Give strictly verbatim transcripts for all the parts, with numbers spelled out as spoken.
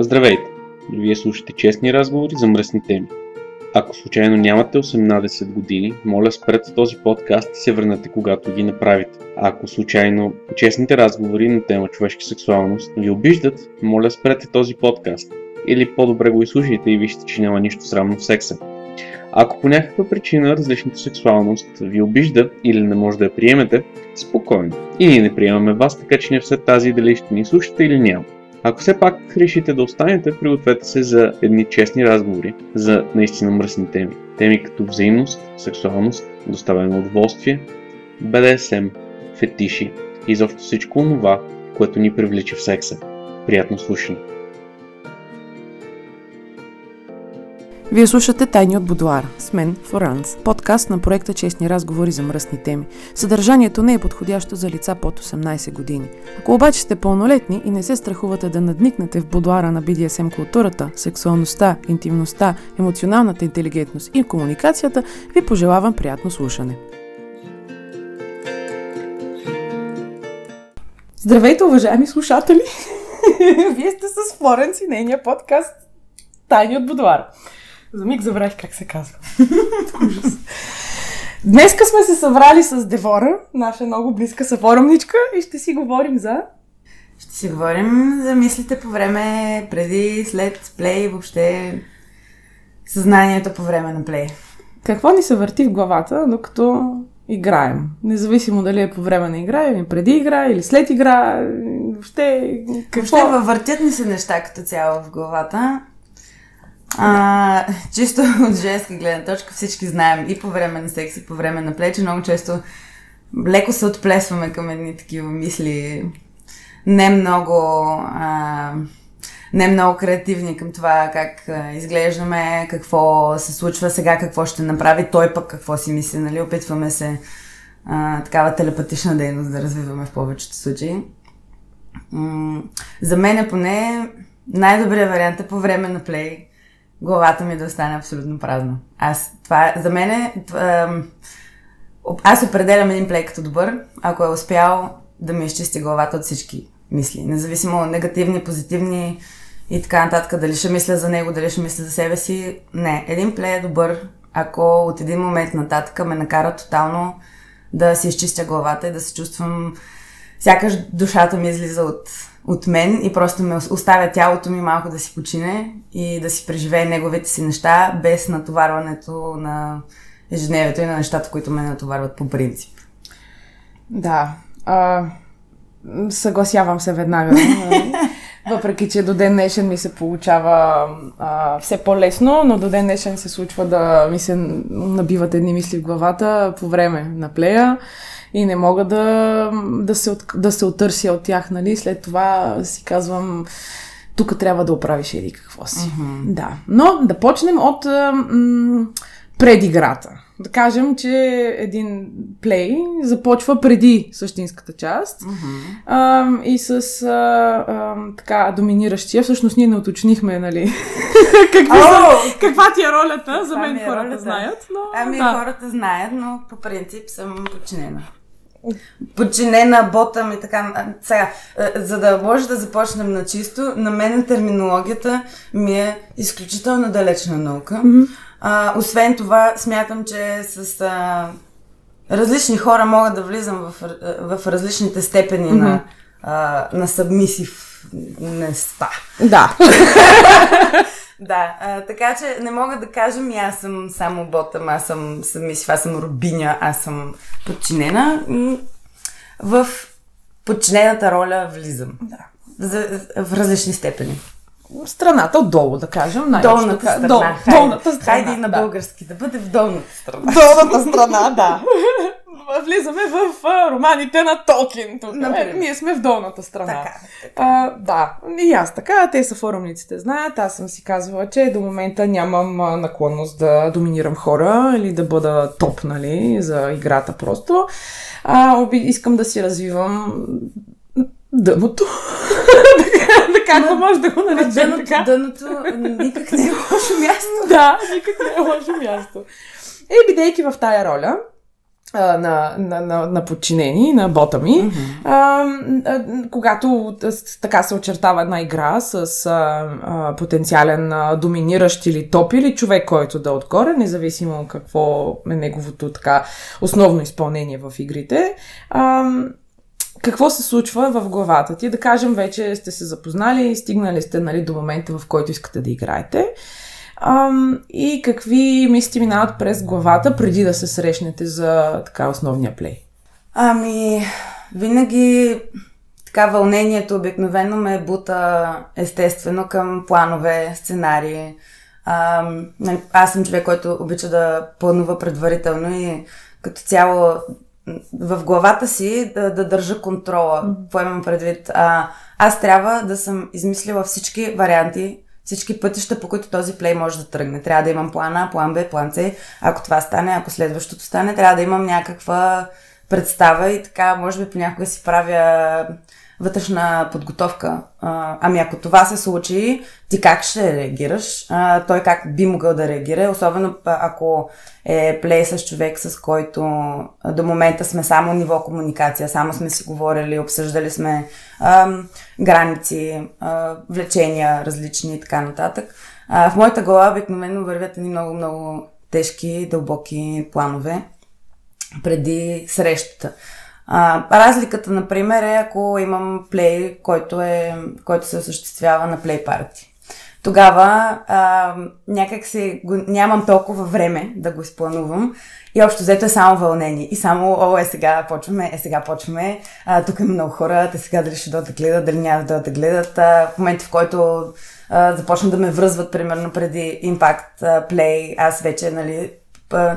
Здравейте! Вие слушате Честни разговори за мръсни теми. Ако случайно нямате осемнадесет години, моля спрете този подкаст и се върнете, когато ги направите. А ако случайно честните разговори на тема човешка сексуалност ви обиждат, моля спрете този подкаст. Или по-добре го изслушайте и вижте, че няма нищо срамно в секса. Ако по някаква причина различната сексуалност ви обижда или не може да я приемете, спокойно. И ние не приемаме вас, така че не все тази дали ще ни слушате или няма. Ако все пак решите да останете, пригответе се за едни честни разговори за наистина мръсни теми. Теми като взаимност, сексуалност, доставяне на удоволствие, Б Д С М, фетиши и изобщо всичко онова, което ни привлича в секса. Приятно слушане! Вие слушате Тайни от Будоара. С мен Florence. Подкаст на проекта Честни разговори за мръсни теми. Съдържанието не е подходящо за лица под осемнадесет години. Ако обаче сте пълнолетни и не се страхувате да надникнете в будоара на Б Д С М културата, сексуалността, интимността, емоционалната интелигентност и комуникацията, ви пожелавам приятно слушане. Здравейте, уважаеми слушатели! Вие сте с Florence и нейния подкаст Тайни от Будоара. За миг забравих как се казва. Ужас. Днеска сме се събрали с Девора, наша много близка съфорумничка, и ще си говорим за... Ще си говорим за мислите по време, преди, след плей, въобще съзнанието по време на плей. Какво ни се върти в главата, докато играем? Независимо дали е по време на игра, или преди игра, или след игра, въобще... Какво... Въобще въртят ни се неща като цяло в главата. А, чисто от женска гледна точка всички знаем и по време на секс, и по време на плече. Много често леко се отплесваме към едни такива мисли, не много, а, не много креативни към това как изглеждаме, какво се случва сега, какво ще направи той пък, какво си мисли. Нали? Опитваме се а, такава телепатична дейност да развиваме в повечето случаи. М- за мен поне най-добрият вариант е по време на плей. Главата ми да остане абсолютно празна. Аз, това, за мен е... Това, аз определям един плей като добър, ако е успял да ми изчисти главата от всички мисли. Независимо от негативни, позитивни и така нататък. Дали ще мисля за него, дали ще мисля за себе си. Не, един плей е добър, ако от един момент нататък ме накара тотално да си изчистя главата и да се чувствам... Сякаш душата ми излиза от, от мен и просто ме оставя тялото ми малко да си почине и да си преживее неговите си неща без натоварването на ежедневието и на нещата, които ме натоварват по принцип. Да. А, съгласявам се веднага. Въпреки, че до ден днешен ми се получава а, все по-лесно, но до ден днешен се случва да ми се набиват едни мисли в главата по време на плея и не мога да, да, се, от, да се отърся от тях, нали? След това си казвам, тук трябва да оправиш еди какво си. Uh-huh. Да. Но да почнем от м- предиграта. Да кажем, че един плей започва преди същинската част, mm-hmm. а, и с а, а, така доминиращия. Всъщност ние не уточнихме, нали, какви oh! са, каква ти е ролята, за мен хората ролята. знаят. Но... Ами да. хората знаят, но по принцип съм подчинена. Подчинена, ботам и така. Сега, за да може да започнем на чисто, на мен терминологията ми е изключително далечна наука. Mm-hmm. А, освен това, смятам, че с а, различни хора мога да влизам в, в различните степени mm-hmm. на, а, на събмисивнеста. Да. Да, а, така че не мога да кажем, аз съм само ботъм, аз съм събмисив, аз съм рубиня, аз съм подчинена. В подчинената роля влизам. Да. За, в различни степени. Страната отдолу, да кажем. Долната страна. Дол, хайде, долната страна. Хайде и на да. български, да бъде в долната страна. Долната страна, да. Влизаме в а, романите на Толкин. Тук. Е, ние сме в долната страна. Така, така. А, да, и аз така. Те са форумниците, знаят. Аз съм си казвала, че до момента нямам наклонност да доминирам хора или да бъда топ, нали, за играта просто. А, искам да си развивам... Дъното. Какво може да го наречем така? Дъното никак не е лошо място. Да, никак не е лошо място. И бидейки в тая роля, На, на, на, на подчинени, на бота ми. Mm-hmm. А, а, когато а, така се очертава една игра с а, а, потенциален а, доминиращ или топ, или човек, който да отгоре, независимо какво е неговото така основно изпълнение в игрите, а, какво се случва в главата ти? Да кажем, вече сте се запознали и стигнали сте, нали, до момента, в който искате да играете. Um, и какви мисли минават през главата преди да се срещнете за така основния плей? Ами, винаги така вълнението обикновено ме бута естествено към планове, сценарии. Ам, аз съм човек, който обича да планува предварително и като цяло в главата си да, да държа контрола. Mm-hmm. Поемам предвид. А, аз трябва да съм измислила всички варианти, всички пътища, по които този плей може да тръгне. Трябва да имам план А, план Б, план С. Ако това стане, ако следващото стане, трябва да имам някаква представа и така, може би понякога си правя вътрешна подготовка. А, ами ако това се случи, ти как ще реагираш? А, той как би могъл да реагира? Особено ако е плей с човек, с който до момента сме само ниво комуникация, само сме си говорили, обсъждали сме а, граници, а, влечения различни и така нататък. А, в моята глава обикновено вървят едни много-много тежки, дълбоки планове преди срещата. А, разликата, например, е ако имам плей, който, е, който се осъществява на плей парти. Тогава а, някак си го, нямам толкова време да го изпланувам и общо взето е само вълнение. И само, о, е сега почваме, е сега почваме, а, тук има много хора, те сега дали ще дойдат да гледат, дали няма да дойдат да гледат. А, в момента, в който а, започна да ме връзват, примерно преди Impact Play, аз вече, нали... А,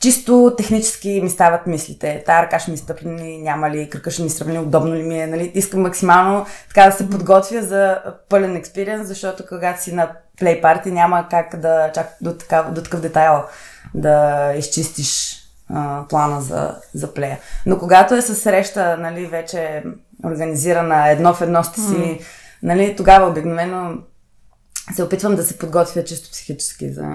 чисто технически ми стават мислите. Та ръка ще ми стъпне, няма ли, кръка ще ми сръмне, удобно ли ми е, нали? Искам максимално така да се подготвя за пълен експириенс, защото когато си на плей парти, няма как да чак до, такав, до такъв детайл да изчистиш а, плана за, за плея. Но когато е със среща, нали, вече организирана едно в едно сте си, mm-hmm. нали, тогава обикновено се опитвам да се подготвя чисто психически за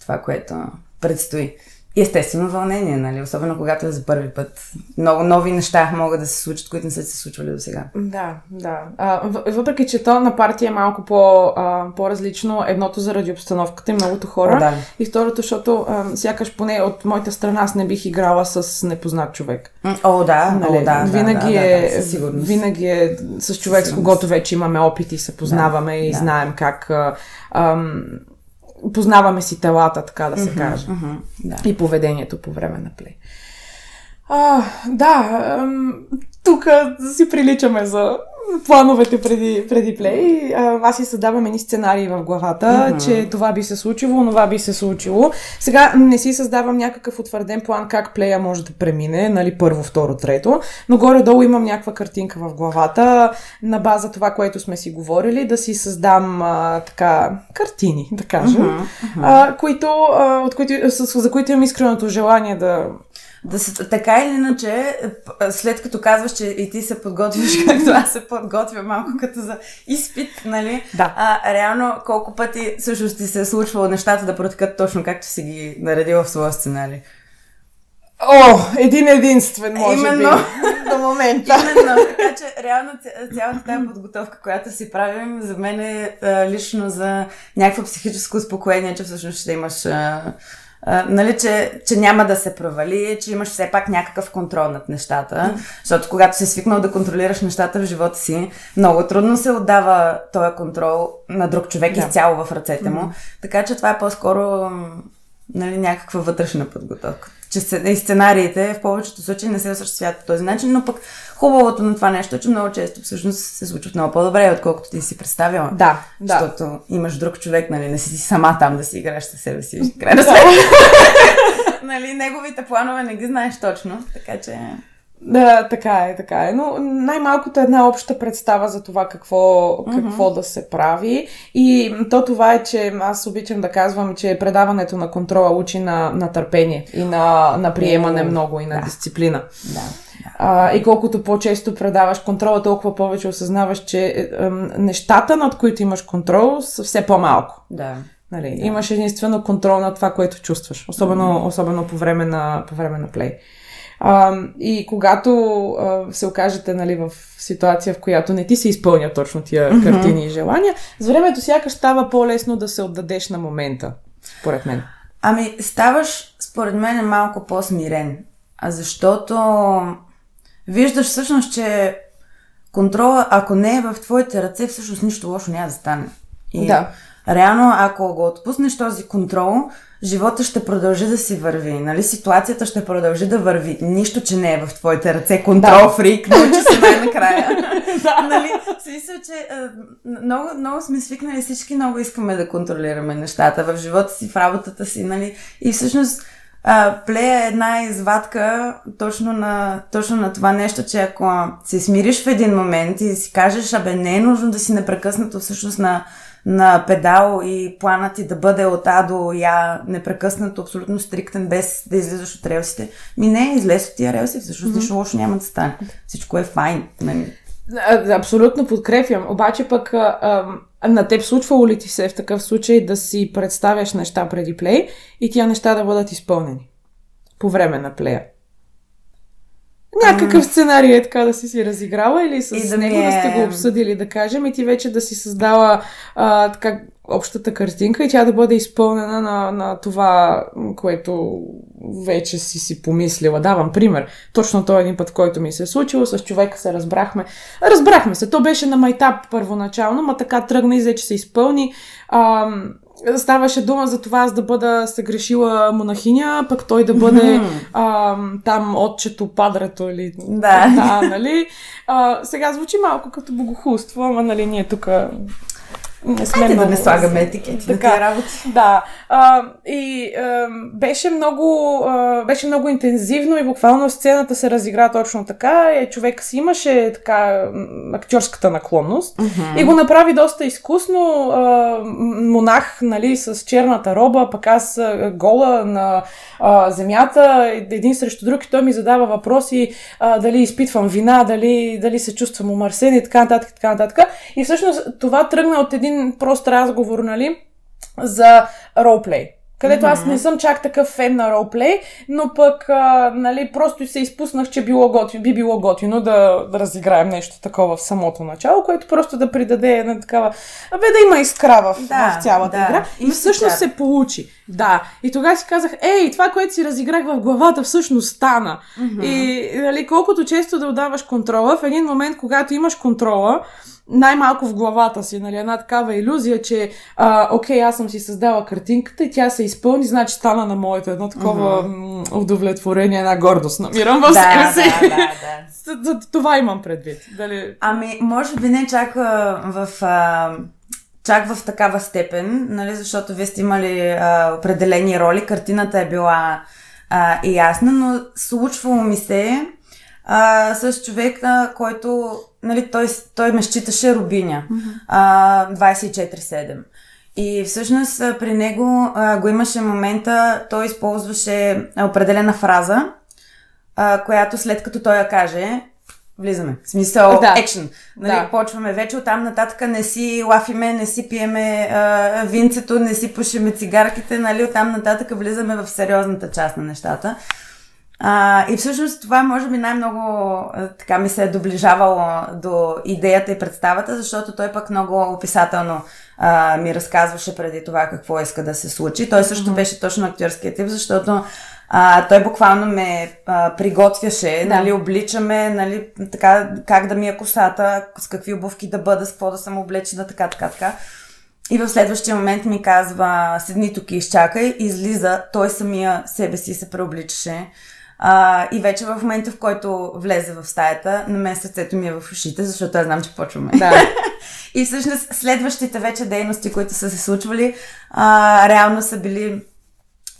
това, което предстои. Естествено вълнение, нали? Особено когато е за първи път. Много нови неща могат да се случат, които не са се случвали до сега. Да, да. А, въпреки, че то на партия е малко по, а, по-различно. Едното заради обстановката и многото хора. О, да. И второто, защото а, сякаш поне от моята страна аз не бих играла с непознат човек. О, да. Нали? О, да, винаги, да, да, е, да, да, винаги е с човек, с когото вече имаме опит и се познаваме, да, и да. знаем как... А, а, познаваме си телата, така да се uh-huh, каже. Uh-huh, да. И поведението по време на плей. А, да, тук си приличаме за плановете преди, преди плей. Аз си създавам едни сценарии в главата, uh-huh. че това би се случило, това би се случило. Сега не си създавам някакъв утвърден план как плея може да премине, нали, първо, второ, трето, но горе-долу имам някаква картинка в главата на база това, което сме си говорили, да си създам а, така картини, да кажем, uh-huh, uh-huh. А, които, а, от които, с, за които имам искреното желание да... Да се, така или иначе, след като казваш, че и ти се подготвяш, както аз се подготвя малко като за изпит, нали? Да. А, реално, колко пъти всъщност ти се е случвало нещата да протекат точно както си ги наредила в своя сценарий? О, един единствен, може Именно. би, до момента. Именно, така че реално цялата тази подготовка, която си правим, за мен е а, лично за някакво психическо успокоение, че всъщност ще имаш... А... Uh, нали, че, че няма да се провали, че имаш все пак някакъв контрол над нещата, mm-hmm. защото когато си свикнал да контролираш нещата в живота си, много трудно се отдава този контрол на друг човек, yeah. изцяло в ръцете му, mm-hmm. така че това е по-скоро, нали, някаква вътрешна подготовка. Че и сценариите в повечето случаи не се осъществяват по този начин, но пък хубавото на това нещо е, че много често всъщност се случват много по-добре, отколкото ти си представила. Да, да. Защото имаш друг човек, нали, не си сама там да си играеш със себе си. Да. Нали, неговите планове не ги знаеш точно, така че... Да, така е, така е. Но най-малкото е една обща представа за това какво, какво uh-huh. да се прави. И то това е, че аз обичам да казвам, че предаването на контрола учи на, на търпение и на, на приемане много и на да. дисциплина. Да. А, и колкото по-често предаваш контрола, толкова повече осъзнаваш, че е, е, нещата, над които имаш контрол, са все по-малко. Да. Нали, да. Имаш единствено контрол на това, което чувстваш. Особено, mm-hmm. особено по време на, по време на плей. А, и когато а, се окажете, нали, в ситуация, в която не ти се изпълня точно тия mm-hmm. картини и желания, с времето сякаш става по-лесно да се отдадеш на момента, според мен. Ами, ставаш, според мен, малко по-смирен. А защото виждаш всъщност, че контрола, ако не е в твоите ръце, всъщност нищо лошо няма да стане. И да. Реално, ако го отпуснеш този контрол, живота ще продължи да си върви, нали? Ситуацията ще продължи да върви. Нищо, че не е в твоите ръце. Контрол, да. Фрик, научи се най-накрая. Да. Нали? Смисъл, че много, много сме свикнали, всички много искаме да контролираме нещата в живота си, в работата си, нали? И всъщност плея е една извадка точно на, точно на това нещо, че ако се смириш в един момент и си кажеш, абе, не е нужно да си непрекъснато всъщност на на педал и планът ти да бъде от А до Я непрекъснато, абсолютно стриктен, без да излизаш от релсите. Ми не, излез от тия релси, всъщност нищо mm-hmm. лошо няма да стане. Всичко е файн. Абсолютно подкрепям. Обаче пък а, а, на теб случвало ли ти се в такъв случай да си представяш неща преди плей и тия неща да бъдат изпълнени по време на плея? Някакъв сценарий е така да си си разиграла или с да него е... да сте го обсъдили, да кажем, и ти вече да си създала а, така общата картинка и тя да бъде изпълнена на, на това, което вече си си помислила. Давам пример. Точно този един път, който ми се е случило, с човека се разбрахме. Разбрахме се. То беше на майтап първоначално, ма така тръгна и взе, че се изпълни. Ам... Ставаше дума за това аз да бъда съгрешила монахиня, пък той да бъде mm-hmm. а, там отчето, падрето или... Да. Да, нали? А, сега звучи малко като богохулство, ама нали ние тук не сме много... да не слагаме етикети на тия работи. Да. А, и а, беше, много, а, беше много интензивно и буквално сцената се разигра точно така. Е, човек си имаше така актьорската наклонност mm-hmm. и го направи доста изкусно. А, монах, нали, с черната роба, пък аз гола на а, земята, един срещу друг, и той ми задава въпроси а, дали изпитвам вина, дали, дали се чувствам омърсен и така нататък, така нататък. И всъщност това тръгна от един прост разговор, нали, за ролплей, където аз не съм чак такъв фен на ролплей, но пък, а, нали, просто се изпуснах, че било готино, би било готино да, да разиграем нещо такова в самото начало, което просто да придаде една такава, абе, да има искра в, да, в цялата да, игра. И всъщност се получи. Да. И тогава си казах, ей, това, което си разиграх в главата, всъщност стана. Mm-hmm. И, нали, колкото често да отдаваш контрола, в един момент, когато имаш контрола, най-малко в главата си, нали, една такава илюзия, че а, окей, аз съм си създала картинката и тя се изпълни, значи стана на моето. Едно такова mm-hmm. удовлетворение, една гордост намирам в себе си. Да, да, да, да. Това имам предвид. Дали... Ами, може би не чак в, а, чак в такава степен, нали, защото вие сте имали а, определени роли, картината е била а, и ясна, но случвало ми се а, с човек, а, който, нали, той, той ме считаше рубиня а, двайсет и четири седем. И всъщност при него а, го имаше момента, той използваше определена фраза, а, която след като той я каже, влизаме. В смисъл, да. Екшн. Нали, да. Почваме вече, оттам нататък не си лафиме, не си пиеме а, винцето, не си пушиме цигарките, нали, оттам нататък влизаме в сериозната част на нещата. А, и всъщност това може би най-много така ми се е доближавало до идеята и представата, защото той пък много описателно а, ми разказваше преди това какво иска да се случи. Той също mm-hmm. беше точно актьорския тип, защото а, той буквално ме а, приготвяше, да. Нали, обличаме, нали, така, как да ми е косата, с какви обувки да бъда, с какво да съм облечена, така, така, така. И в следващия момент ми казва, седни тук и изчакай, излиза, той самия себе си се преобличаше. А, и вече в момента, в който влезе в стаята, на мен сърцето ми е в ушите, защото аз знам, че почваме. Да. И всъщност следващите вече дейности, които са се случвали, а, реално са били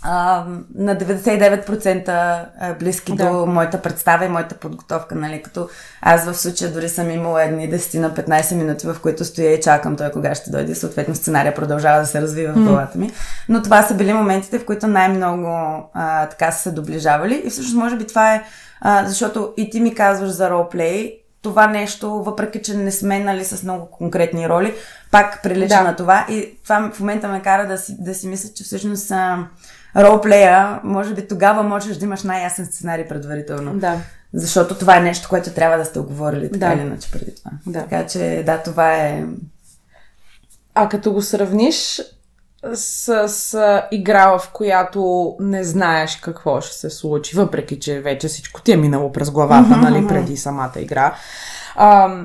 а, на деветдесет и девет процента близки да. До моята представа и моята подготовка. Нали? Като аз в случая дори съм имала едни десет на петнайсет минути, в които стоя и чакам той кога ще дойде. Съответно сценария продължава да се развива в главата ми. Но това са били моментите, в които най-много а, така са се доближавали. И всъщност може би това е, а, защото и ти ми казваш за ролплей, това нещо, въпреки че не сме, нали, с много конкретни роли, пак прилича да. на това. И това в момента ме кара да си, да си мисля, че всъщност ролплея, може би тогава можеш да имаш най-ясен сценарий предварително. Да. Защото това е нещо, което трябва да сте оговорили, така да. или иначе преди това. Да. Така че, да, това е... А като го сравниш с, с игра, в която не знаеш какво ще се случи, въпреки че вече всичко ти е минало през главата, mm-hmm. нали, преди самата игра. А,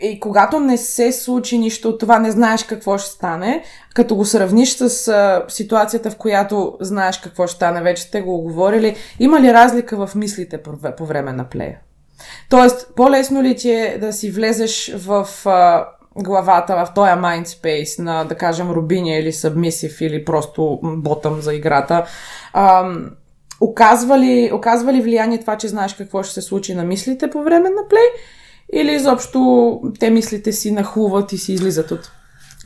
и когато не се случи нищо от това, не знаеш какво ще стане, като го сравниш с а, ситуацията, в която знаеш какво ще стане, вече сте го оговорили, има ли разлика в мислите по, по време на плея? Тоест, по-лесно ли ти е да си влезеш в... А, главата в този майндспейс на, да кажем, Рубиня или Сабмисив или просто ботъм за играта, ам, оказва, ли, оказва ли влияние това, че знаеш какво ще се случи на мислите по време на плей? Или изобщо те мислите си нахлуват и си излизат от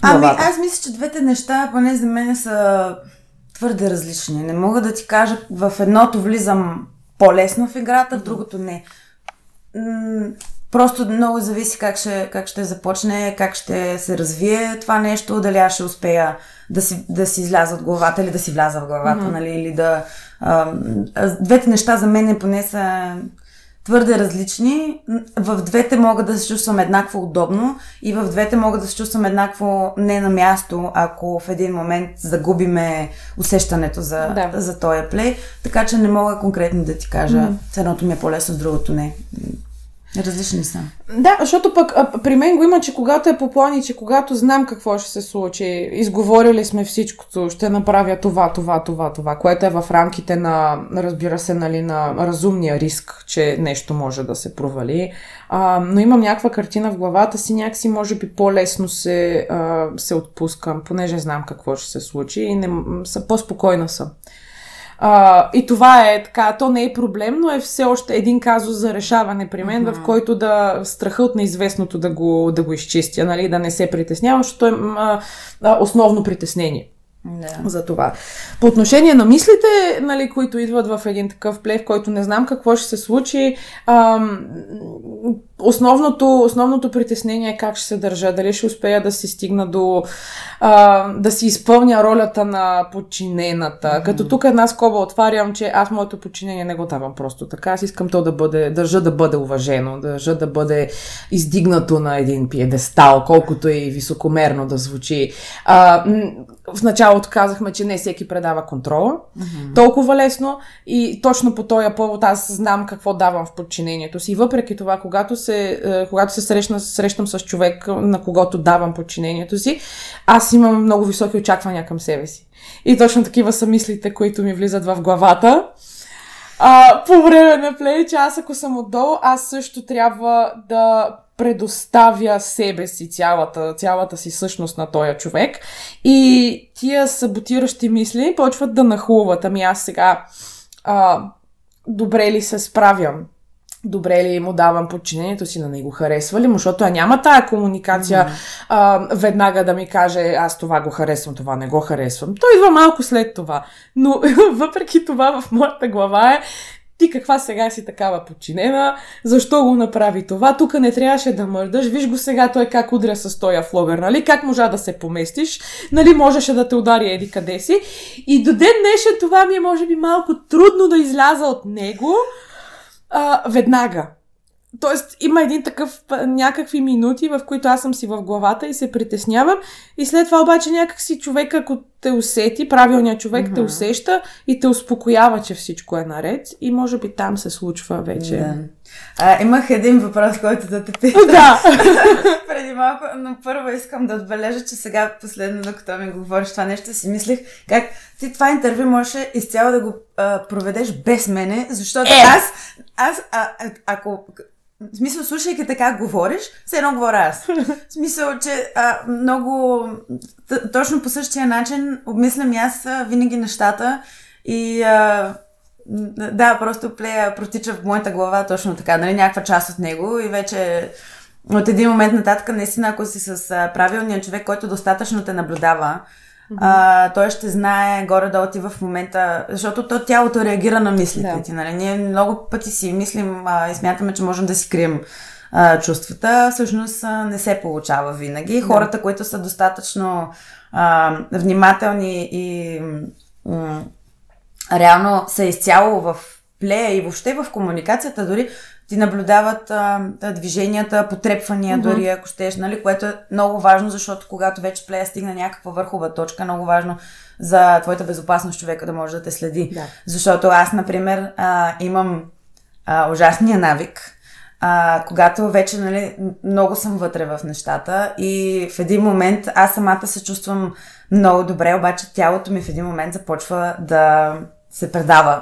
главата? Ами аз мисля, че двете неща, поне за мен, са твърде различни. Не мога да ти кажа, в едното влизам по-лесно в играта, в другото не. Просто много зависи как ще, как ще започне, как ще се развие това нещо, дали аз ще успея да си, да си изляза от главата или да си вляза в главата, mm-hmm. нали, или да... А, двете неща за мен поне са твърде различни. В двете мога да се чувствам еднакво удобно и в двете мога да се чувствам еднакво не на място, ако в един момент загубиме усещането за, да. за този плей. Така че не мога конкретно да ти кажа, mm-hmm. едното ми е по-лесно, с другото не. Различни са. Да, защото пък а, при мен го има, че когато е по плани, че когато знам какво ще се случи, изговорили сме всичкото, ще направя това, това, това, това, което е в рамките на, разбира се, нали, на разумния риск, че нещо може да се провали. А, но имам някаква картина в главата си, някакси може би по-лесно се, а, се отпускам, понеже знам какво ще се случи и не, са, по-спокойна съм. Uh, и това е така, то не е проблем, но е все още един казус за решаване при мен, uh-huh. в който да страха от неизвестното да го, да го изчистя, нали, да не се притеснявам, защото е а, основно притеснение yeah. за това. По отношение на мислите, нали, които идват в един такъв плей, в който не знам какво ще се случи, ам, основното, основното притеснение е как ще се държа, дали ще успея да си стигна до... А, да си изпълня ролята на подчинената. Mm-hmm. Като тук една скоба отварям, че аз моето подчинение не го давам просто така. Аз искам то да бъде, държа да бъде уважено, държа да бъде издигнато на един пиедестал, колкото и високомерно да звучи. А, в началото казахме, че не всеки предава контрола. Mm-hmm. Толкова лесно и точно по този повод аз знам какво давам в подчинението си. И въпреки това, когато се когато се срещна, срещам с човек, на когото давам подчинението си, аз имам много високи очаквания към себе си. И точно такива са мислите, които ми влизат в главата. А, по време на плей, че аз ако съм отдолу, аз също трябва да предоставя себе си, цялата, цялата си същност на този човек. И тия саботиращи мисли почват да нахлуват. Ами аз сега а, добре ли се справям? Добре ли му давам подчинението си, на него харесва ли му, защото няма тая комуникация mm-hmm. а, веднага да ми каже аз това го харесвам, това не го харесвам. Той идва малко след това, но въпреки това в моята глава е: ти каква сега си такава подчинена, защо го направи това, тук не трябваше да мърдаш, виж го сега той как удря с този флогър, нали, как можа да се поместиш, нали, можеше да те удари еди къде си. И до ден днешен това ми е може би малко трудно да изляза от него, Uh, веднага. Тоест, има един такъв, някакви минути, в които аз съм си в главата и се притеснявам, и след това обаче някакси човек, ако те усети, правилният човек mm-hmm. те усеща и те успокоява, че всичко е наред, и може би там се случва вече. Да. А, имах един въпрос, който да те питам. Да! Преди малко, но първо искам да отбележа, че сега последно, докато ми говориш това нещо, си мислих как ти това интервю можеше изцяло да го а, проведеш без мене, защото е. аз, аз а, а, ако... В смисъл, слушайки така говориш, все едно говоря аз. В смисъл, че а, много... Т- точно по същия начин обмислям аз винаги нещата и... А, да, просто плея протича в моята глава точно така, нали, някаква част от него и вече от един момент нататък, наистина, ако си с правилния човек, който достатъчно те наблюдава, mm-hmm. а, той ще знае горе-долу ти в момента, защото то тялото реагира на мислите yeah. ти, нали, ние много пъти си мислим а, и смятаме, че можем да си крием а, чувствата, всъщност не се получава винаги. Да. Хората, които са достатъчно а, внимателни и м- реално са изцяло в плея и въобще в комуникацията, дори ти наблюдават а, движенията, потрепвания, mm-hmm. дори ако щеш, нали, което е много важно, защото когато вече плея стигна някаква върхова точка, много важно за твоята безопасност човека да може да те следи. Да. Защото аз, например, а, имам а, ужасния навик, а, когато вече, нали, много съм вътре в нещата и в един момент аз самата се чувствам много добре, обаче тялото ми в един момент започва да се предава.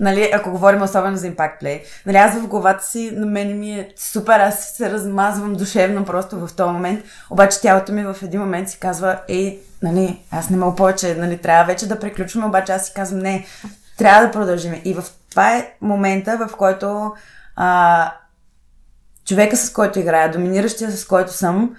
Нали, ако говорим особено за Impact Play. Нали, аз в главата си, на мен ми е супер, аз се размазвам душевно просто в този момент, обаче тялото ми в един момент си казва, ей, нали, аз не мога повече, нали, трябва вече да приключваме, обаче аз си казвам, не, трябва да продължим. И в това е момента, в който а, човека, с който играя, доминиращия, с който съм,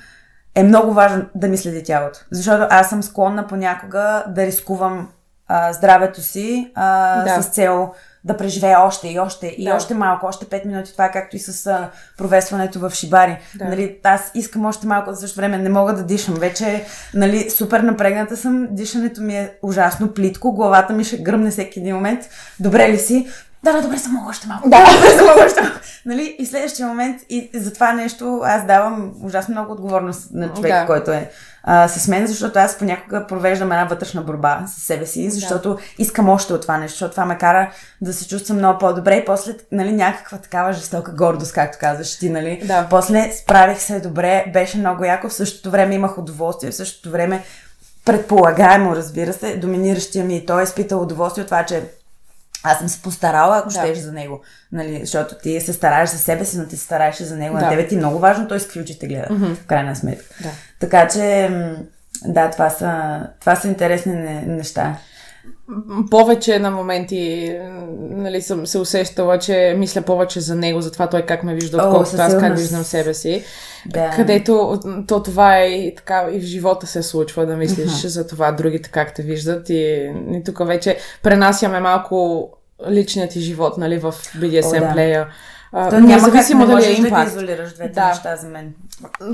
е много важно да ми следи тялото. Защото аз съм склонна понякога да рискувам Uh, здравето си uh, да. с цел да преживея още и още и да. още малко, още пет минути. Това е както и с uh, провесването в Шибари. Да. Нали, аз искам още малко, за същото време не мога да дишам. Вече, нали, супер напрегната съм, дишането ми е ужасно плитко, главата ми ще гръмне всеки един момент. Добре ли си? Да, да, добре съм, мога още малко. Да, добре съм, мога още малко. Нали, и следващия момент, и за това нещо аз давам ужасно много отговорност на човек, да. който е а, с мен, защото аз понякога провеждам една вътрешна борба с себе си, защото да. искам още от това нещо, защото това ме кара да се чувствам много по-добре и после, нали, някаква такава жестока гордост, както казваш ти, нали. Да. После справих се добре, беше много яко, в същото време имах удоволствие, в същото време предполагаемо, разбира се, доминиращия ми и той е изпитал удоволствие от това, че аз съм се постарала, ако да. щеш за него. Нали, защото ти се стараеш за себе си, но ти се стараеш за него. Да. На тебе ти е много важно, той с ключите гледа, mm-hmm. в крайна сметка. Да. Така че, да, това са, това са интересни не, неща. Повече на моменти, нали, съм се усещала, че мисля повече за него, за това той как ме вижда, отколкото аз как виждам себе си. Да. Където то това е и така и в живота се случва, да мислиш uh-huh. за това другите как те виждат и, и тук вече пренасяме малко личният ти живот, нали, в би ди ес ем плея. А, то няма как не можеш да ги изолираш двете да. неща за мен.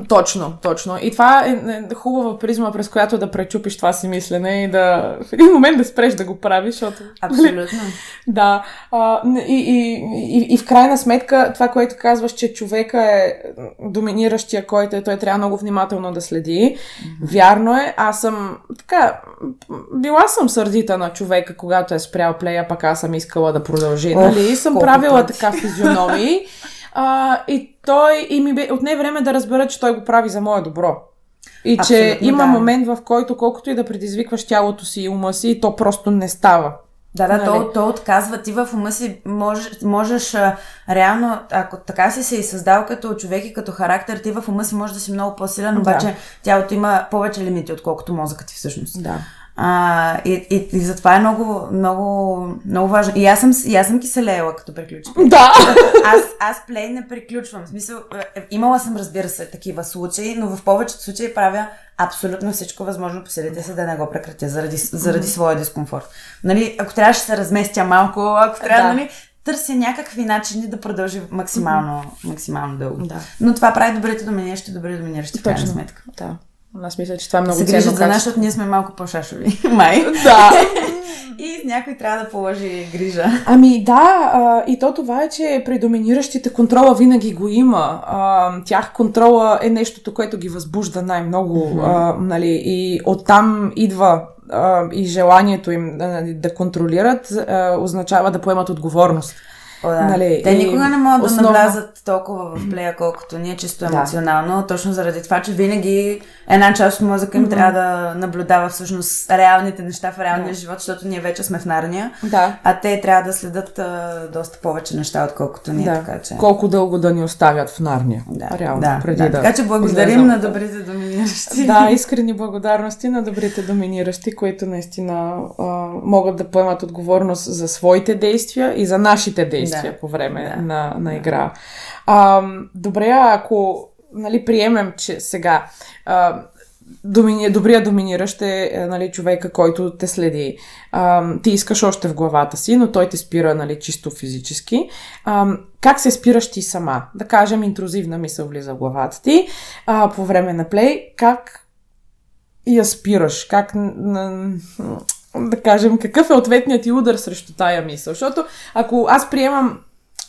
Точно, точно. И това е хубава призма, през която да пречупиш това си мислене и да в един момент да спреш да го правиш, защото... Абсолютно. Да. А, и, и, и, и в крайна сметка това, което казваш, че човека е доминиращия, който е, той трябва много внимателно да следи. Mm-hmm. Вярно е. Аз съм така... Била съм сърдита на човека, когато е спрял плея, пък аз съм искала да продължи. Оф, нали? И съм правила така физиономия. А, и той и ми бе, отне време да разбера, че той го прави за мое добро. И абсолютно, че има да. момент, в който колкото и да предизвикваш тялото си и ума си, то просто не става. Да, да, нали? то, то отказва. Ти в ума си можеш, можеш а, реално, ако така си се и създал като човек и като характер, ти в ума си можеш да си много по-силен, обаче да. тялото има повече лимити, отколкото мозъкът ти всъщност. Да. А, и, и, и затова е много, много, много важно. И аз съм, и аз съм киселела, като приключи. Да! Аз, аз плей не приключвам. В смисъл, имала съм, разбира се, такива случаи, но в повечето случаи правя абсолютно всичко възможно по силите си да не го прекратя заради, заради своя дискомфорт. Нали, ако трябваше да се разместя малко, ако трябва, да. нали, търся някакви начини да продължи максимално, максимално дълго. Да. Но това прави добрите доминиращи, добри доминиращи в крайна сметка. Да. Аз мисля, че това е много ценно. Се грижат за нас, защото ние сме малко по-шашови. Май. Да. И някой трябва да положи грижа. Ами да, а, и то това е, че при доминиращите контрола винаги го има. А, тях контрола е нещото, което ги възбужда най-много. Mm-hmm. А, нали, и оттам идва а, и желанието им да, да контролират, а, означава да поемат отговорност. О, да. Нали, те никога не могат основно... да навлязат толкова в плея, колкото ние, чисто емоционално, да. точно заради това, че винаги една част от мозъка им mm-hmm. трябва да наблюдава всъщност реалните неща в реалния yeah. живот, защото ние вече сме в Нарния, да. а те трябва да следят а, доста повече неща, отколкото ние. Да. Така, че... Колко дълго да ни оставят в Нарния. Да. Реално, да. преди да. да. Така че благодарим излезам. на добрите доминиращи. Да, искрени благодарности на добрите доминиращи, които наистина а, могат да поемат отговорност за своите действия и за нашите действия. Да. По време да. на, на игра. А, добре, ако, нали, приемем, че сега а, Домини... добрия доминиращ е, нали, човека, който те следи. А, ти искаш още в главата си, но той те спира, нали, чисто физически. А, как се спираш ти сама? Да кажем, интрузивна мисъл влиза в главата ти а, по време на плей. Как я спираш? Как... да кажем, какъв е ответният ти удар срещу тая мисъл? Защото ако аз приемам,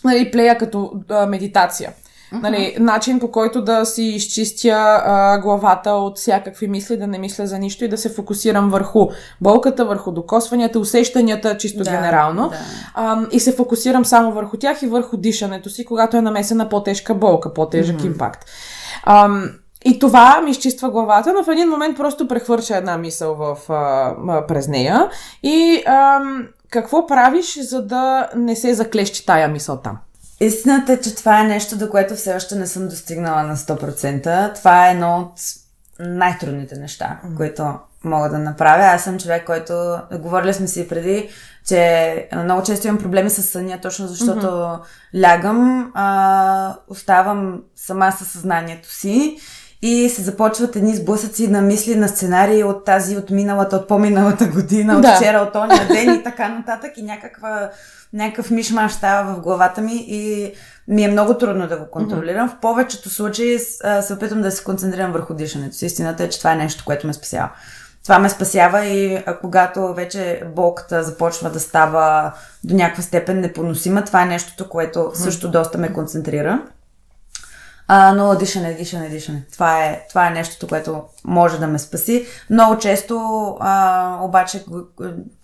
нали, плея като а, медитация, нали, начин, по който да си изчистя а, главата от всякакви мисли, да не мисля за нищо и да се фокусирам върху болката, върху докосванията, усещанията, чисто да, генерално. Да. А, и се фокусирам само върху тях и върху дишането си, когато е намесена по-тежка болка, по-тежък mm-hmm. импакт. А, и това ми изчиства главата, но в един момент просто прехвърча една мисъл в, а, а, през нея. И а, какво правиш, за да не се заклещи тая мисъл там? Истината е, че това е нещо, до което все още не съм достигнала на сто процента. Това е едно от най-трудните неща, mm-hmm. които мога да направя. Аз съм човек, който... Говорили сме си преди, че много често имам проблеми с съня, точно защото mm-hmm. лягам, а, оставам сама със съзнанието си и се започват едни сблъсъци на мисли, на сценарии от тази, от миналата, от по-миналата година, да. От вчера, от ония ден и така нататък и някаква... някакъв мишмаш става в главата ми и ми е много трудно да го контролирам. Mm-hmm. В повечето случаи се опитвам да се концентрирам върху дишането си. Истината е, че това е нещо, което ме спасява. Това ме спасява и когато вече болката започва да става до някаква степен непоносима, това е нещото, което също доста ме концентрира. А, но дишане, дишане, дишане. Това е, това е нещото, което може да ме спаси. Много често, а, обаче,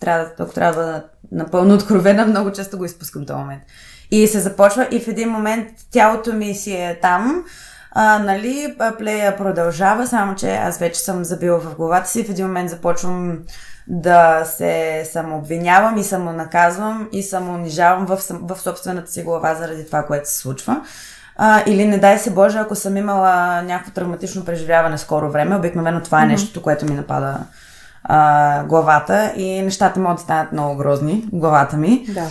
трябва, ако трябва да напълно откровена, много често го изпускам този момент. И се започва и в един момент тялото ми си е там, а, нали, плея продължава, само че аз вече съм забила в главата си. В един момент започвам да се самообвинявам и самонаказвам и самоунижавам в, в собствената си глава заради това, което се случва. А, или не дай се Боже, ако съм имала някакво травматично преживяване скоро време, обикновено това е нещото, което ми напада а, главата и нещата могат да станат много грозни в главата ми. Да.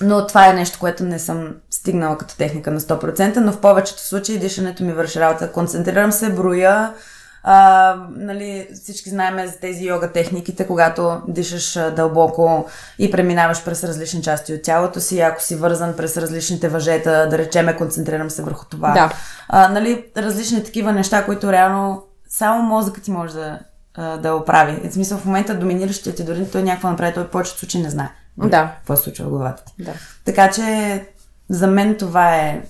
Но това е нещо, което не съм стигнала като техника на сто процента, но в повечето случаи дишането ми върши работа. Концентрирам се, броя. А, нали, всички знаем за тези йога техниките, когато дишаш дълбоко и преминаваш през различни части от тялото си, ако си вързан през различните въжета, да речеме, концентрирам се върху това. Да. А, нали, различни такива неща, които реално само мозъкът ти може да, да оправи. В смисъл, в момента доминиращия ти дори той някакво направи, той в повечето случаи не знае да. Какво се случва в главата ти. Да. Така че за мен това е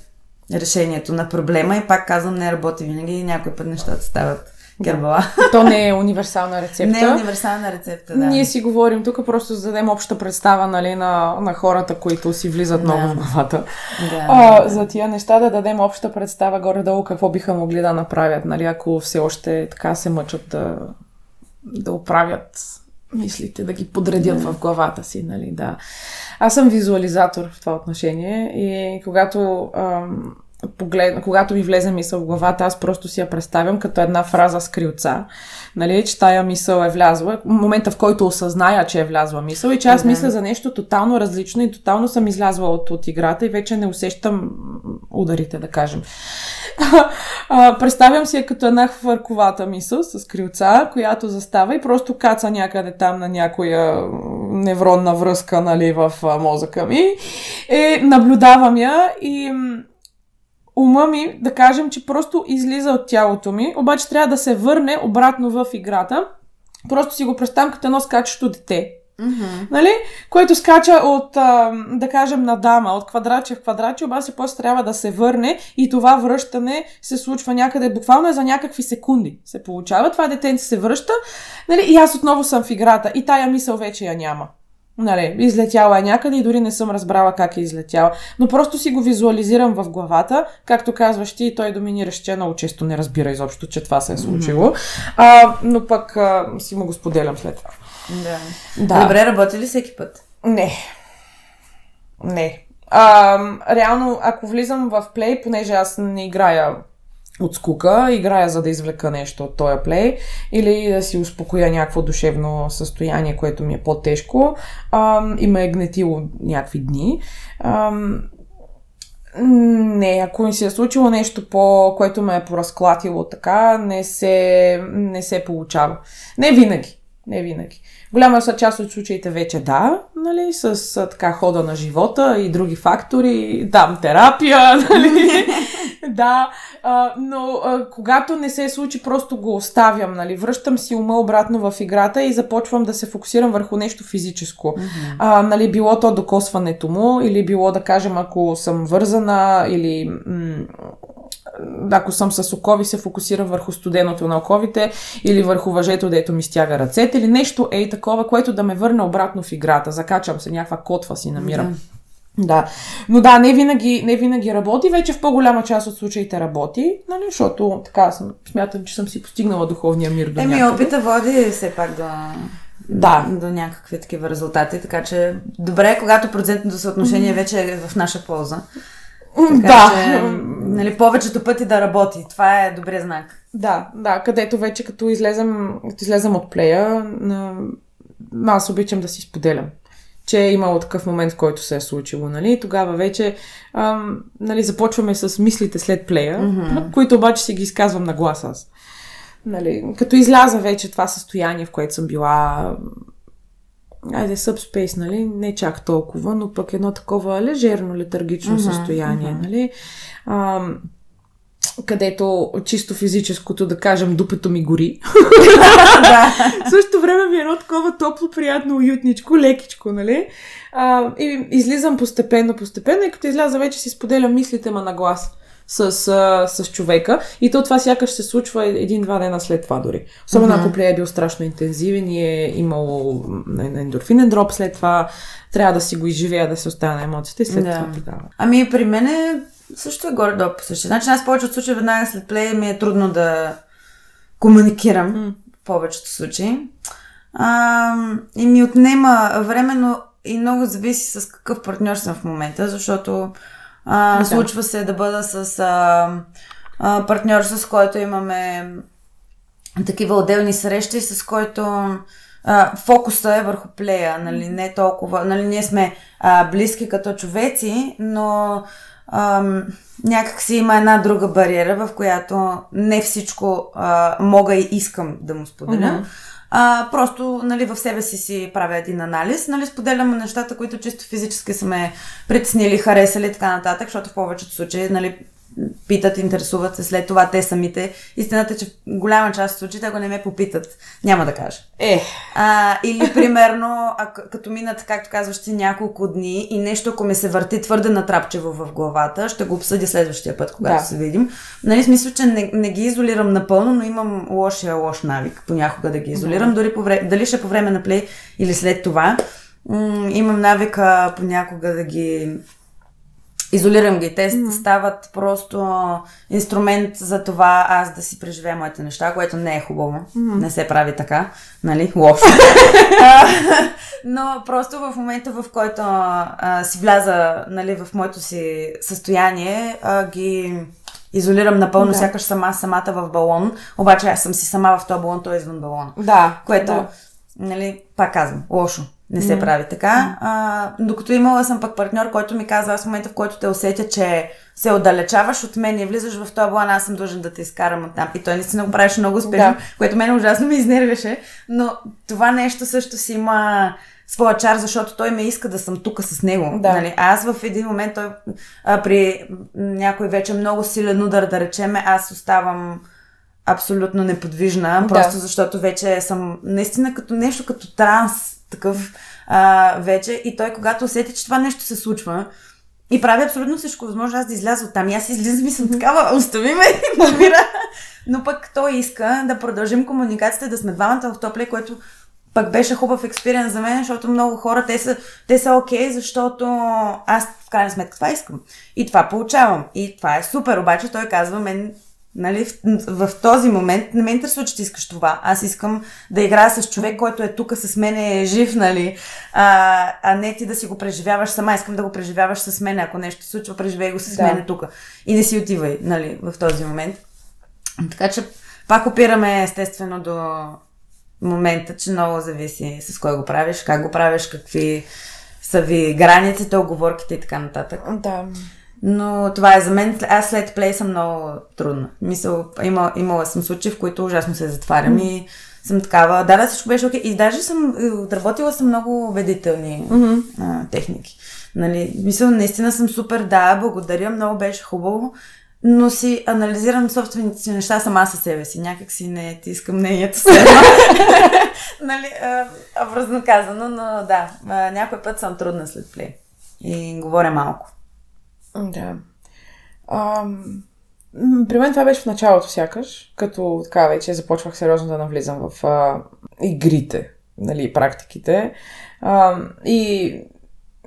решението на проблема и пак казвам, не работи винаги и някой път нещата стават. Гърбала. То не е универсална рецепта. Не е универсална рецепта, да. Ние си говорим тук, просто за да дадем обща представа, нали, на, на хората, които си влизат много да. В главата. Да, а, да. За тия неща да дадем обща представа горе-долу какво биха могли да направят, нали, ако все още така се мъчат да, да оправят мислите, да ги подредят да. В главата си, нали, да. Аз съм визуализатор в това отношение и когато... Ам, Поглед... когато ми влезе мисъл в главата, аз просто си я представям като една фраза с крилца, нали, че тая мисъл е влязла, момента в който осъзная, че е влязла мисъл и че аз mm-hmm. мисля за нещо тотално различно и тотално съм излязла от, от играта и вече не усещам ударите, да кажем. Представям си я като една хвърковата мисъл с крилца, която застава и просто каца някъде там на някоя невронна връзка, нали, в мозъка ми. Е, наблюдавам я и ума ми, да кажем, че просто излиза от тялото ми, обаче трябва да се върне обратно в играта. Просто си го представям като едно скачащо дете. Mm-hmm. Нали? Което скача от, а, да кажем, на дама, от квадратче в квадратче, обаче после трябва да се върне и това връщане се случва някъде, буквално за някакви секунди се получава. Това детенце се връща, нали? И аз отново съм в играта и тая мисъл вече я няма. Нали, излетяла е някъде и дори не съм разбрала как е излетяла. Но просто си го визуализирам в главата. Както казваш ти, той доминиращ, че много често не разбира изобщо, че това се е случило. А, но пък а, си му го споделям след това. Да. Да. Добре, работи ли всеки път? Не. Не. А, реално, ако влизам в плей, понеже аз не играя от скука, играя за да извлека нещо от този плей или да си успокоя някакво душевно състояние, което ми е по-тежко а, и ме е гнетило някакви дни. А, Не, ако ми се е случило нещо по, което ме е поразклатило така, не се, не се получава. Не винаги, не винаги. Голяма част от случаите вече да, нали, с така хода на живота и други фактори, там терапия, нали, да, а, но а, когато не се случи, просто го оставям, нали, връщам си ума обратно в играта и започвам да се фокусирам върху нещо физическо, mm-hmm. а, нали, било то докосването му или било, да кажем, ако съм вързана или... М- ако съм с окови, се фокусирам върху студеното на оковите или върху въжето, дето ми стяга ръцете или нещо е и такова, което да ме върне обратно в играта. Закачам се, някаква котва си намирам. Да. да. Но да, не винаги, не винаги работи. Вече в по-голяма част от случаите работи, нали? Защото така съм, смятам, че съм си постигнала духовния мир до някъде. Еми, опита води все пак до... Да. До някакви такива резултати. Така че добре, когато процентното съотношение вече е в наша полза. Така, да. Че, нали, повечето пъти да работи. Това е добре знак. Да, да, където вече като излезем, като излезем от плея, аз обичам да си споделям, че е имало такъв момент, в който се е случило. Нали? Тогава вече ам, нали, започваме с мислите след плея, mm-hmm. които обаче си ги изказвам на глас аз. Нали, като изляза вече това състояние, в което съм била... Айде, събспейс, нали, не чак толкова, но пък едно такова лежерно, летаргично uh-huh, състояние, uh-huh. нали, а, където чисто физическото, да кажем, дупето ми гори. Да. В същото време ми е едно такова топло, приятно, уютничко, лекичко, нали, а, и излизам постепенно, постепенно и като изляза вече си споделям мислите ма на глас. С, с човека. И то това сякаш се случва един-два дена след това дори. Особено uh-huh. ако плея е бил страшно интензивен и е имало ендорфинен дроп след това. Трябва да си го изживея, да се оставя на емоциите и след yeah. това тогава. Ами при мен е също е горе-долу по същия. Значи аз повече от случаи веднага след плея ми е трудно да комуникирам mm. в повечето случаи. А, и ми отнема времено и много зависи с какъв партньор съм в момента, защото А, да. Случва се да бъда с а, а, партньор, с който имаме такива отделни срещи, с който а, фокуса е върху плея, нали, не толкова, нали, ние сме а, близки като човеци, но а, някакси има една друга бариера, в която не всичко а, мога и искам да му споделя. Mm-hmm. А, просто, нали, в себе си си правя един анализ, нали, споделям нещата, които чисто физически са ме притеснили, харесали и така нататък, защото в повечето случаи, нали, питат, интересуват се след това те самите. Истината е, че в голяма част от случаите, ако не ме попитат, няма да кажа. Е. А, или, примерно, а, като минат, както казваш, ти няколко дни и нещо, ако ми се върти твърде натрапчево в главата, ще го обсъдя следващия път, когато да. се видим. Нали, смисъл, че не, не ги изолирам напълно, но имам лошия лош навик понякога да ги изолирам, дори по време, дали ще по време на плей или след това. М- имам навика понякога да ги... Изолирам ги. Те mm-hmm. стават просто инструмент за това аз да си преживея моите неща, което не е хубаво. Mm-hmm. Не се прави така. Нали? Лошо. Но просто в момента, в който а, си вляза, нали, в моето си състояние, а, ги изолирам напълно, да. сякаш сама самата в балон. Обаче аз съм си сама в този балон, той е извън балона. Да. Което, да. нали, пак казвам, лошо. Не се mm. прави така. А, докато имала съм пък партньор, който ми каза, аз в момента, в който те усетя, че се отдалечаваш от мен и влизаш в този балон, аз съм дължен да те изкарам оттам. И той не си не го правеше много успешно, да. което мен ужасно ме изнервяше. Но това нещо също си има своя чар, защото той ме иска да съм тук с него. Да. Нали? Аз в един момент, той, а, при някой вече много силен удар, да речеме, аз оставам абсолютно неподвижна, да. просто защото вече съм наистина като нещо, като транс, такъв а, вече. И той, когато усети, че това нещо се случва и прави абсолютно всичко възможно аз да изляза оттам. И аз излизам и съм такава, остави ме и помира. Но пък той иска да продължим комуникацията, да сме двамата в топле, което пък беше хубав експириенс за мен, защото много хора, те са, те са окей, защото аз в крайна сметка това искам. И това получавам. И това е супер. Обаче той казва мен, нали, в, в този момент не ме интересува, че ти искаш това. Аз искам да играя с човек, който е тук с мен, е жив, нали, а, а не ти да си го преживяваш сама. Искам да го преживяваш с мен. Ако нещо се случва, преживей го с да. мен тук. И не си отивай, нали, в този момент. Така че пак опираме естествено до момента, че много зависи с кой го правиш, как го правиш, какви са ви границите, оговорките и така нататък. Да. Но това е за мен. Аз след плей съм много трудна. Мисъл, има, имала съм случаи, в които ужасно се затварям mm. и съм такава. Да, да, всичко беше окей. Okay. И даже съм отработила съм много убедителни mm-hmm. а, техники. Нали, мисъл, наистина съм супер, да, благодаря, много беше хубаво. Но си анализирам собствените си неща сама със себе си. Някак си не ти искам мнението си. Нали, образно казано, но да, а, някой път съм трудна след плей. И говоря малко. Да. А, при мен това беше в началото сякаш, като така вече започвах сериозно да навлизам в а, игрите, нали, практиките. А, и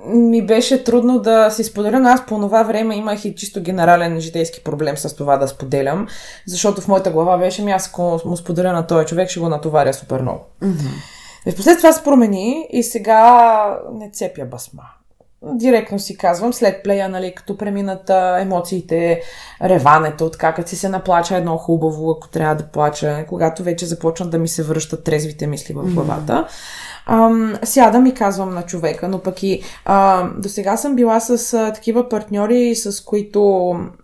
ми беше трудно да се споделя, но аз по това време имах и чисто генерален житейски проблем с това да споделям, защото в моята глава беше, ми аз ако му споделя на този човек, ще го натоваря супер много. Mm-hmm. Впоследствие това се промени и сега не цепя басма. Директно си казвам, след плея, нали, като преминат емоциите, реването, така като си се наплача едно хубаво, ако трябва да плача, когато вече започнат да ми се връщат трезвите мисли в главата. Ам, сядам и казвам на човека, но пък и до сега съм била с а, такива партньори, с които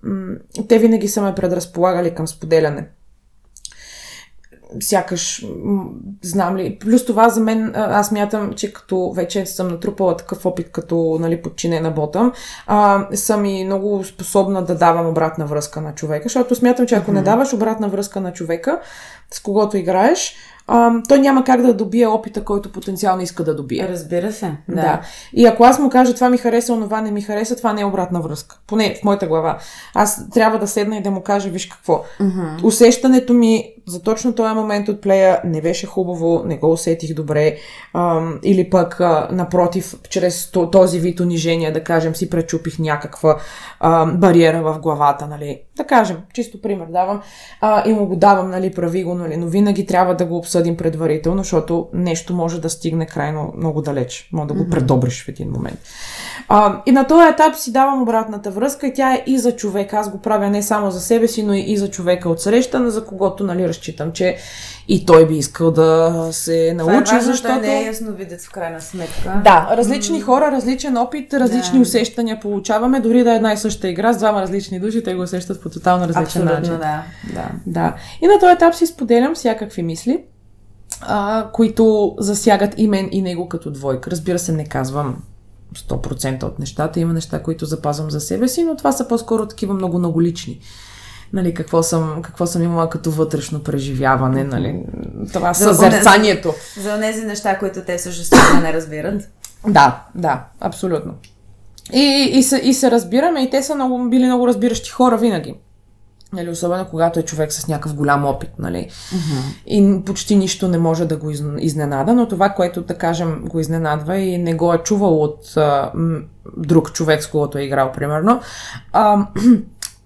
м- те винаги са ме предразполагали към споделяне. Сякаш, знам ли, плюс това за мен, аз мятам, че като вече съм натрупала такъв опит, като, нали, подчинена ботам, а, съм и много способна да давам обратна връзка на човека, защото смятам, че ако mm-hmm. не даваш обратна връзка на човека, с когото играеш, а, той няма как да добие опита, който потенциално иска да добие. Разбира се, да. да. И ако аз му кажа, това ми хареса, онова не ми хареса, това не е обратна връзка. Поне в моята глава. Аз трябва да седна и да му кажа, виж какво. Mm-hmm. Усещането ми за точно този момент от плея не беше хубаво, не го усетих добре, а, или пък, а, напротив, чрез този вид унижение, да кажем, си пречупих някаква а, бариера в главата, нали. Да кажем, чисто пример давам, а, и му го давам, нали, прави го, нали, но винаги трябва да го обсъдим предварително, защото нещо може да стигне крайно много далеч. Може да го mm-hmm. предобриш в един момент. А, и на този етап си давам обратната връзка и тя е и за човека. Аз го правя не само за себе си, но и за човека от среща, за когото, нали, разчитам, че и той би искал да се научи, това е важно, защото... не е ясно видец в крайна сметка. Да, различни mm-hmm. хора, различен опит, различни yeah. усещания получаваме, дори да е една и съща игра с двама различни души, те го усещат по тотално различен начин. Абсолютно, да. да. да. И на този етап си споделям всякакви мисли, а, които засягат и мен, и него като двойка. Разбира се, не казвам сто процента от нещата, има неща, които запазвам за себе си, но това са по-скоро такива много наголични. Нали, какво съм, какво съм имала като вътрешно преживяване, нали, това съзерцанието. За тези неща, които те всъщност не разбират. Да, да, абсолютно. И, и, се, и се разбираме, и те са много, били много разбиращи хора винаги. Нали, особено когато е човек с някакъв голям опит, нали. Uh-huh. И почти нищо не може да го изненада, но това, което, да кажем, го изненадва и не го е чувал от а, м, друг човек, с когото е играл, примерно, а,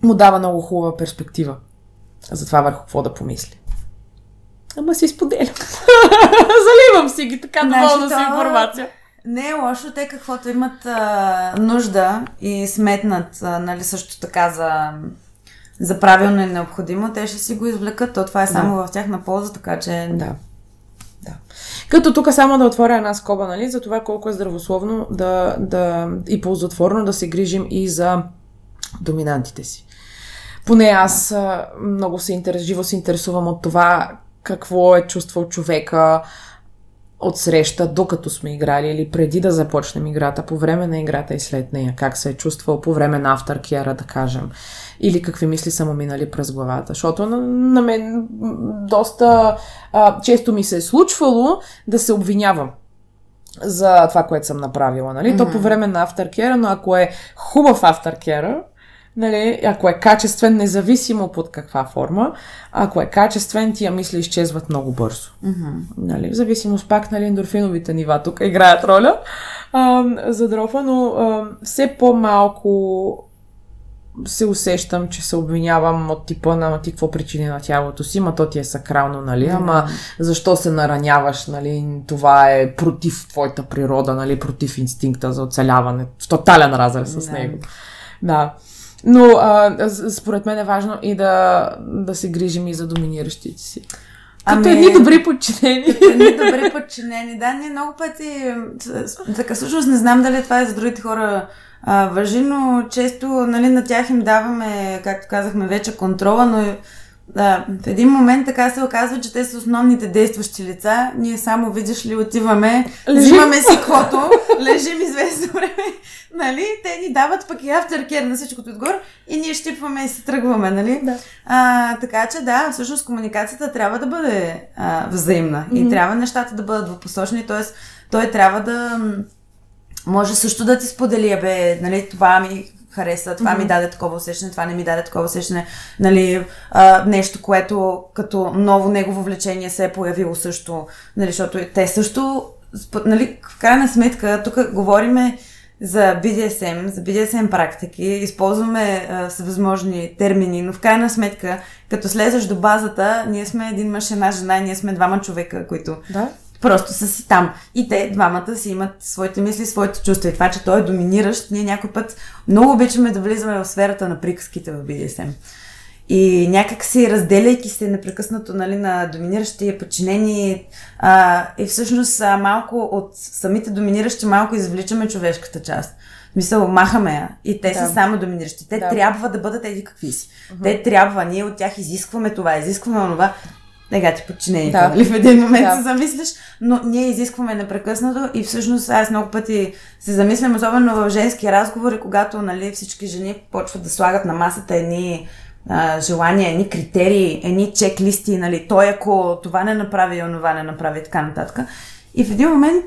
му дава много хубава перспектива за това върху какво да помисли. Ама си споделям. Заливам си ги, така доволна си информация. Не е лошо, те каквото имат а, нужда и сметнат, а, нали, също така за, за правилно и необходимо, те ще си го извлекат, то това е само да. В тях на полза, така че... Да. Да. Като тук само да отворя една скоба, нали, за това колко е здравословно да, да, и ползотворно да се грижим и за доминантите си. Поне аз а, много се интерес, живо се интересувам от това какво е чувствал човека от среща, докато сме играли или преди да започнем играта, по време на играта и след нея. Как се е чувствал по време на aftercare, да кажем. Или какви мисли са му минали през главата. Защото на, на мен доста а, често ми се е случвало да се обвинявам за това, което съм направила. Нали? Mm-hmm. То по време на aftercare, но ако е хубав aftercare, нали, ако е качествен, независимо под каква форма, ако е качествен, тия мисли изчезват много бързо. Mm-hmm. Нали, в зависимост пак, нали, ендорфиновите нива тук играят роля а, за дропа, но а, все по-малко се усещам, че се обвинявам от типа на ти какво причини на тялото си, ма то ти е сакрално, нали, mm-hmm. ама защо се нараняваш, нали, това е против твоята природа, нали, против инстинкта за оцеляване, в тотален разрез с него. Mm-hmm. Да. Но а, според мен е важно и да, да се грижим и за доминиращите си. Като ами, едни добри подчинени. Като едни добри подчинени. Да, ние много пъти... Така, всъщност не знам дали това е за другите хора а, важи, но често нали, на тях им даваме, както казахме, вече контрола, но да, в един момент така се оказва, че те са основните действащи лица. Ние само, видиш ли, отиваме, лежим. Взимаме си каквото, лежим известно време. Нали? Те ни дават пък и aftercare на всичкото отгоре и ние щипваме и се тръгваме. Нали? Да. А, така че да, всъщност комуникацията трябва да бъде а, взаимна. Mm-hmm. И трябва нещата да бъдат двупосочни. Т.е. той трябва да може също да ти сподели, бе, нали, това ми... хареса, това mm-hmm. ми даде такова усещане, това не ми даде такова усещане, нали, а, нещо, което като ново негово влечение се е появило също, нали, защото те също, нали, в крайна сметка, тук говориме за би ди ес ем, за би ди ес ем практики, използваме а, всевъзможни термини, но в крайна сметка, като слезеш до базата, ние сме един мъж, една жена, ние сме двама човека, които... Да? Просто са си там. И те двамата си имат своите мисли, своите чувства. И това, че той е доминиращ, ние някой път много обичаме да влизаме в сферата на приказките в би ди ес ем. И някак си разделяйки се непрекъснато, нали, на доминиращи, подчинени а, и всъщност а, малко от самите доминиращи малко извличаме човешката част. Мисъл, махаме я. И те да. са само доминиращи. Те да. трябва да бъдат еди какви си. Uh-huh. Те трябва, ние от тях изискваме това, изискваме онова. Нега ти подчинението, да. Ли в един момент да. се замислиш, но ние изискваме непрекъснато и всъщност аз много пъти се замислям, особено в женски разговори, когато, нали, всички жени почват да слагат на масата едни а, желания, едни критерии, едни чек-листи, нали, той ако това не направи, онова не направи и така нататък. И в един момент,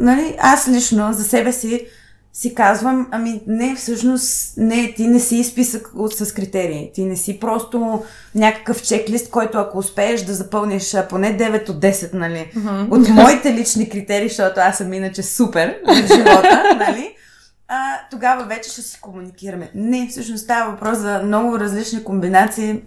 нали, аз лично за себе си си казвам, ами не, всъщност, не, ти не си списък с критерии. Ти не си просто някакъв чек-лист, който ако успееш да запълниш поне девет от десет, нали, mm-hmm. от моите лични критерии, защото аз съм иначе супер в живота, нали, а, тогава вече ще си комуникираме. Не, всъщност става въпрос за много различни комбинации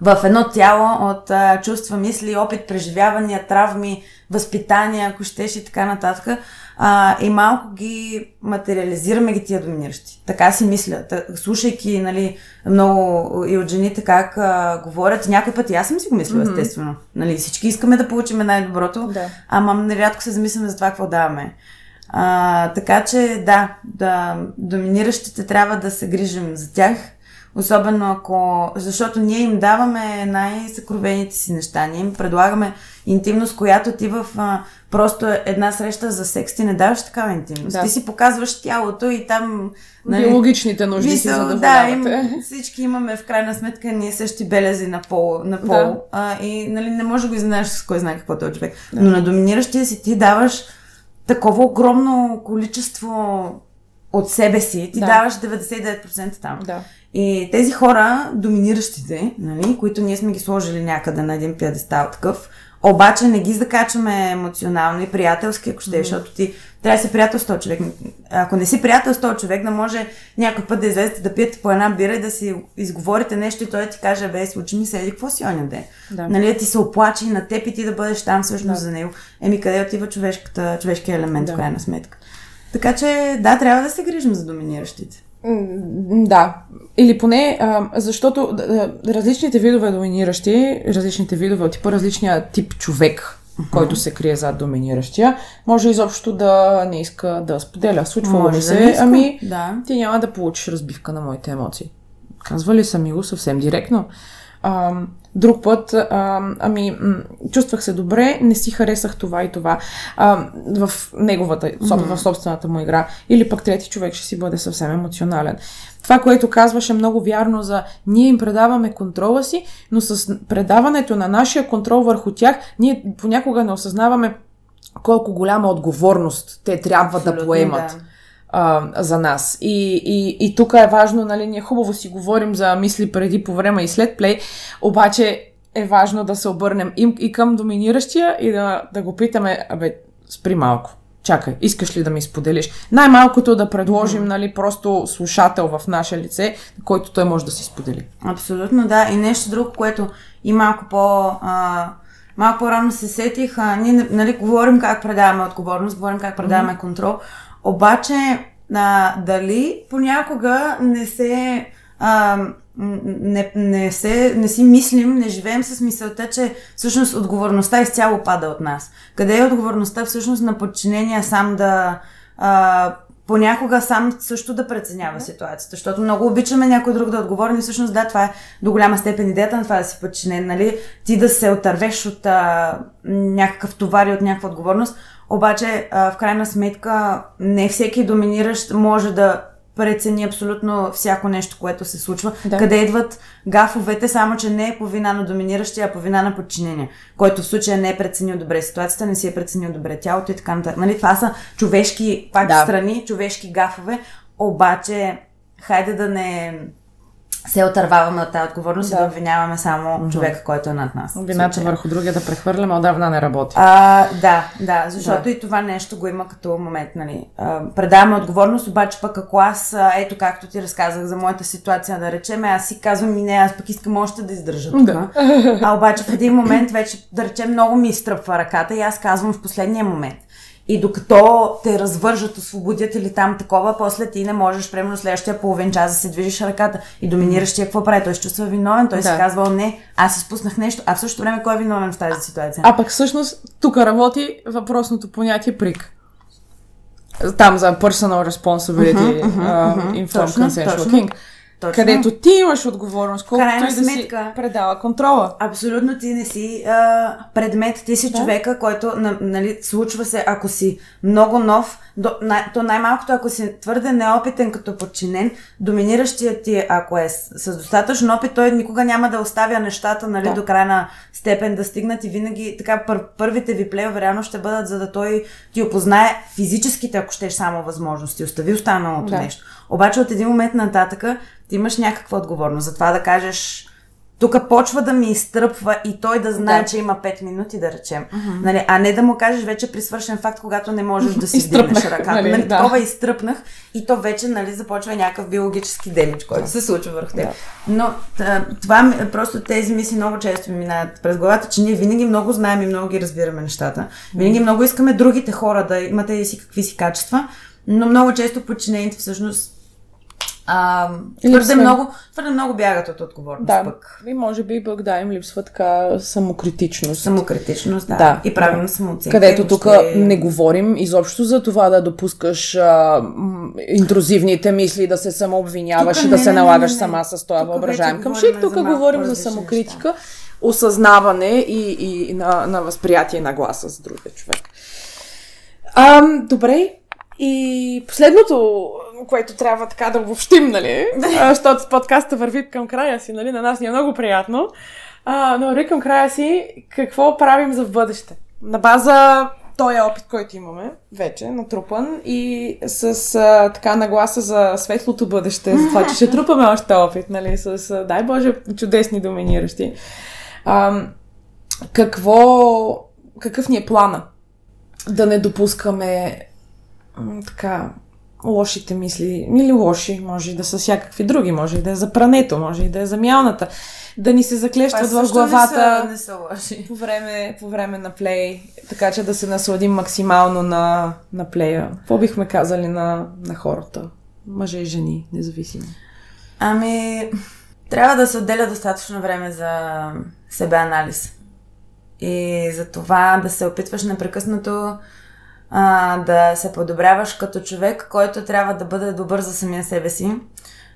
в едно тяло от а, чувства, мисли, опит, преживявания, травми, възпитания, ако щеш и така нататък. А, и малко ги материализираме ги тия доминиращи. Така си мисля. Так, слушайки, нали, много и от жените как а, говорят, някой път и аз съм си го мислила, естествено. Нали, всички искаме да получим най-доброто, да. ама нерядко се замисляме за това какво даваме. А, така че да, да, доминиращите трябва да се грижим за тях. Особено ако... Защото ние им даваме най-съкровените си неща. Ние им предлагаме интимност, която ти в а, просто една среща за секс ти не даваш такава интимност. Да. Ти си показваш тялото и там... Нали, биологичните нужди мисъл, си задоволявате. Да, им, всички имаме в крайна сметка ние същи белези на пол. На пол да. а, и нали, не може да го изненадаш с кой знае какво този човек. Да. Но на доминиращия си ти даваш такова огромно количество от себе си. Ти да. даваш деветдесет и девет процента там. Да. И тези хора, доминиращите, нали, които ние сме ги сложили някъде на един пиадестал такъв, обаче не ги закачаме емоционално и приятелски, ако ще, mm-hmm. защото ти трябва да си приятел с този човек. Ако не си приятел с този човек, не може някой път да излезете да пиете по една бира и да си изговорите нещо и той ти каже, бе, случи ми се, еди, какво си оня де? Да. Нали, ти се оплачи на теб и ти да бъдеш там всъщност да. за него. Еми, къде отива човешката, човешкия елемент, да. в крайна сметка. Така че, да, трябва да се грижим за доминиращите. Да. Или поне, а, защото да, различните видове доминиращи, различните видове, типа различния тип човек, uh-huh. който се крие зад доминиращия, може изобщо да не иска да споделя. Случва ли се, да ами да. ти няма да получиш разбивка на моите емоции. Казва ли съм го съвсем директно? А, друг път, а, ами, чувствах се добре, не си харесах това и това а, в неговата, в собствената му игра. Или пък трети човек ще си бъде съвсем емоционален. Това, което казваше много вярно за ние им предаваме контрола си, но с предаването на нашия контрол върху тях, ние понякога не осъзнаваме колко голяма отговорност те трябва абсолютно, да поемат. Да. за нас. И, и, и тук е важно, нали, ние хубаво си говорим за мисли преди, по време и след плей, обаче е важно да се обърнем и, и към доминиращия и да, да го питаме, абе, спри малко, чакай, искаш ли да ми споделиш? Най-малкото да предложим, нали, просто слушател в наше лице, който той може да си сподели. Абсолютно, да. И нещо друго, което и малко по... А... Малко по-рано се сетих, а ние, нали, говорим как предаваме отговорност, говорим как предаваме контрол, обаче а, дали понякога не се а, не, не, се, не си мислим, не живеем с мисълта, че всъщност отговорността изцяло пада от нас. Къде е отговорността всъщност на подчинения сам да... А, понякога сам също да преценява ситуацията, защото много обичаме някой друг да отговори, но всъщност да, това е до голяма степен идеята на това да си подчинен, нали? Ти да се отървеш от а, някакъв товар и от някаква отговорност, обаче а, в крайна сметка не всеки доминиращ може да прецени абсолютно всяко нещо, което се случва. Да. Къде идват гафовете, само че не е по вина на доминиращия, а по вина на подчинения, който в случая не е преценил добре ситуацията, не си е преценил добре тялото и така нататък. Нали? Това са човешки пак да. страни, човешки гафове, обаче хайде да не се отърваваме от тази отговорност да. и да обвиняваме само mm-hmm. човека, който е над нас. Обвината върху другия да прехвърляме отдавна не работи. А, да, да, защото да. и това нещо го има като момент, нали. А, предаваме отговорност, обаче пък ако аз, ето както ти разказах за моята ситуация, да речем, аз си казвам и не, аз пък искам още да издържа тук. Да. А обаче в един момент вече, да речем, много ми изтръпва ръката и аз казвам в последния момент. И докато те развържат, освободят или там такова, после ти не можеш, примерно следващия половин час да се движиш ръката. И доминиращия какво прави? Той се чувства виновен, той да. си казва, не, аз изпуснах нещо, а в същото време кой е виновен в тази ситуация? А, а пък всъщност тук работи въпросното понятие прик. Там за personal responsibility uh-huh, uh-huh, uh, informed consensual king. Точно. Където ти имаш отговорност, колкото той да си предава контрола. Абсолютно ти не си а, предмет, ти си да. човека, който на, нали, случва се, ако си много нов, до, на, то най-малкото, ако си твърде неопитен като подчинен, доминиращият ти, ако е с, с достатъчно опит, той никога няма да оставя нещата, нали, да. до крайна степен да стигнат и винаги така пър, първите ви плейове реално ще бъдат, за да той ти опознае физическите, ако щеш само възможности, остави останалото да. нещо. Обаче от един момент нататъка ти имаш някаква отговорност за това да кажеш, тук почва да ми изтръпва и той да знае, да. че има пет минути, да речем. Uh-huh. Нали, а не да му кажеш вече при свършен факт, когато не можеш да си вдигнеш ръката. Нали, нали, да. Това изтръпнах и то вече, нали, започва някакъв биологически демидж, който да. се случва върху теб. Да. Но това, просто тези мисли много често ми минават през главата, че ние винаги много знаем и много ги разбираме нещата. Винаги много искаме другите хора да имат и си какви си качества, но много често подчинените всъщност А, твърде, много, твърде много бягат от отговорност да. пък. И може би пък да, им липсва така самокритичност. Самокритичност, да. да. И правилно самооценка. Където тук ще... не говорим изобщо за това да допускаш а, интрузивните мисли, да се самообвиняваш тука и не, да не, се налагаш не, не, сама с това въображаем къмшик. Тук говорим за самокритика, неща. осъзнаване и, и на, на възприятие на гласа за другия човек. А, добре. И последното, което трябва така да обобщим, нали, защото подкаста върви към края си, нали, на нас ни е много приятно, а, но върви към края си, какво правим за в бъдеще? На база този опит, който имаме вече, натрупан и с а, така нагласа за светлото бъдеще, за това, че ще трупаме още опит, нали, с, а, дай Боже, чудесни доминиращи. А, какво, какъв ни е плана? Да не допускаме така, лошите мисли, или лоши, може и да са всякакви други, може и да е за прането, може и да е за мялната, да ни се заклещват в главата не са, не са по, време, по време на плей, така че да се насладим максимално на, на плея. Какво бихме казали на, на хората? Мъже и жени, независимо. Ами, трябва да се отделя достатъчно време за себе анализ. И за това да се опитваш непрекъснато А, да се подобряваш като човек, който трябва да бъде добър за самия себе си,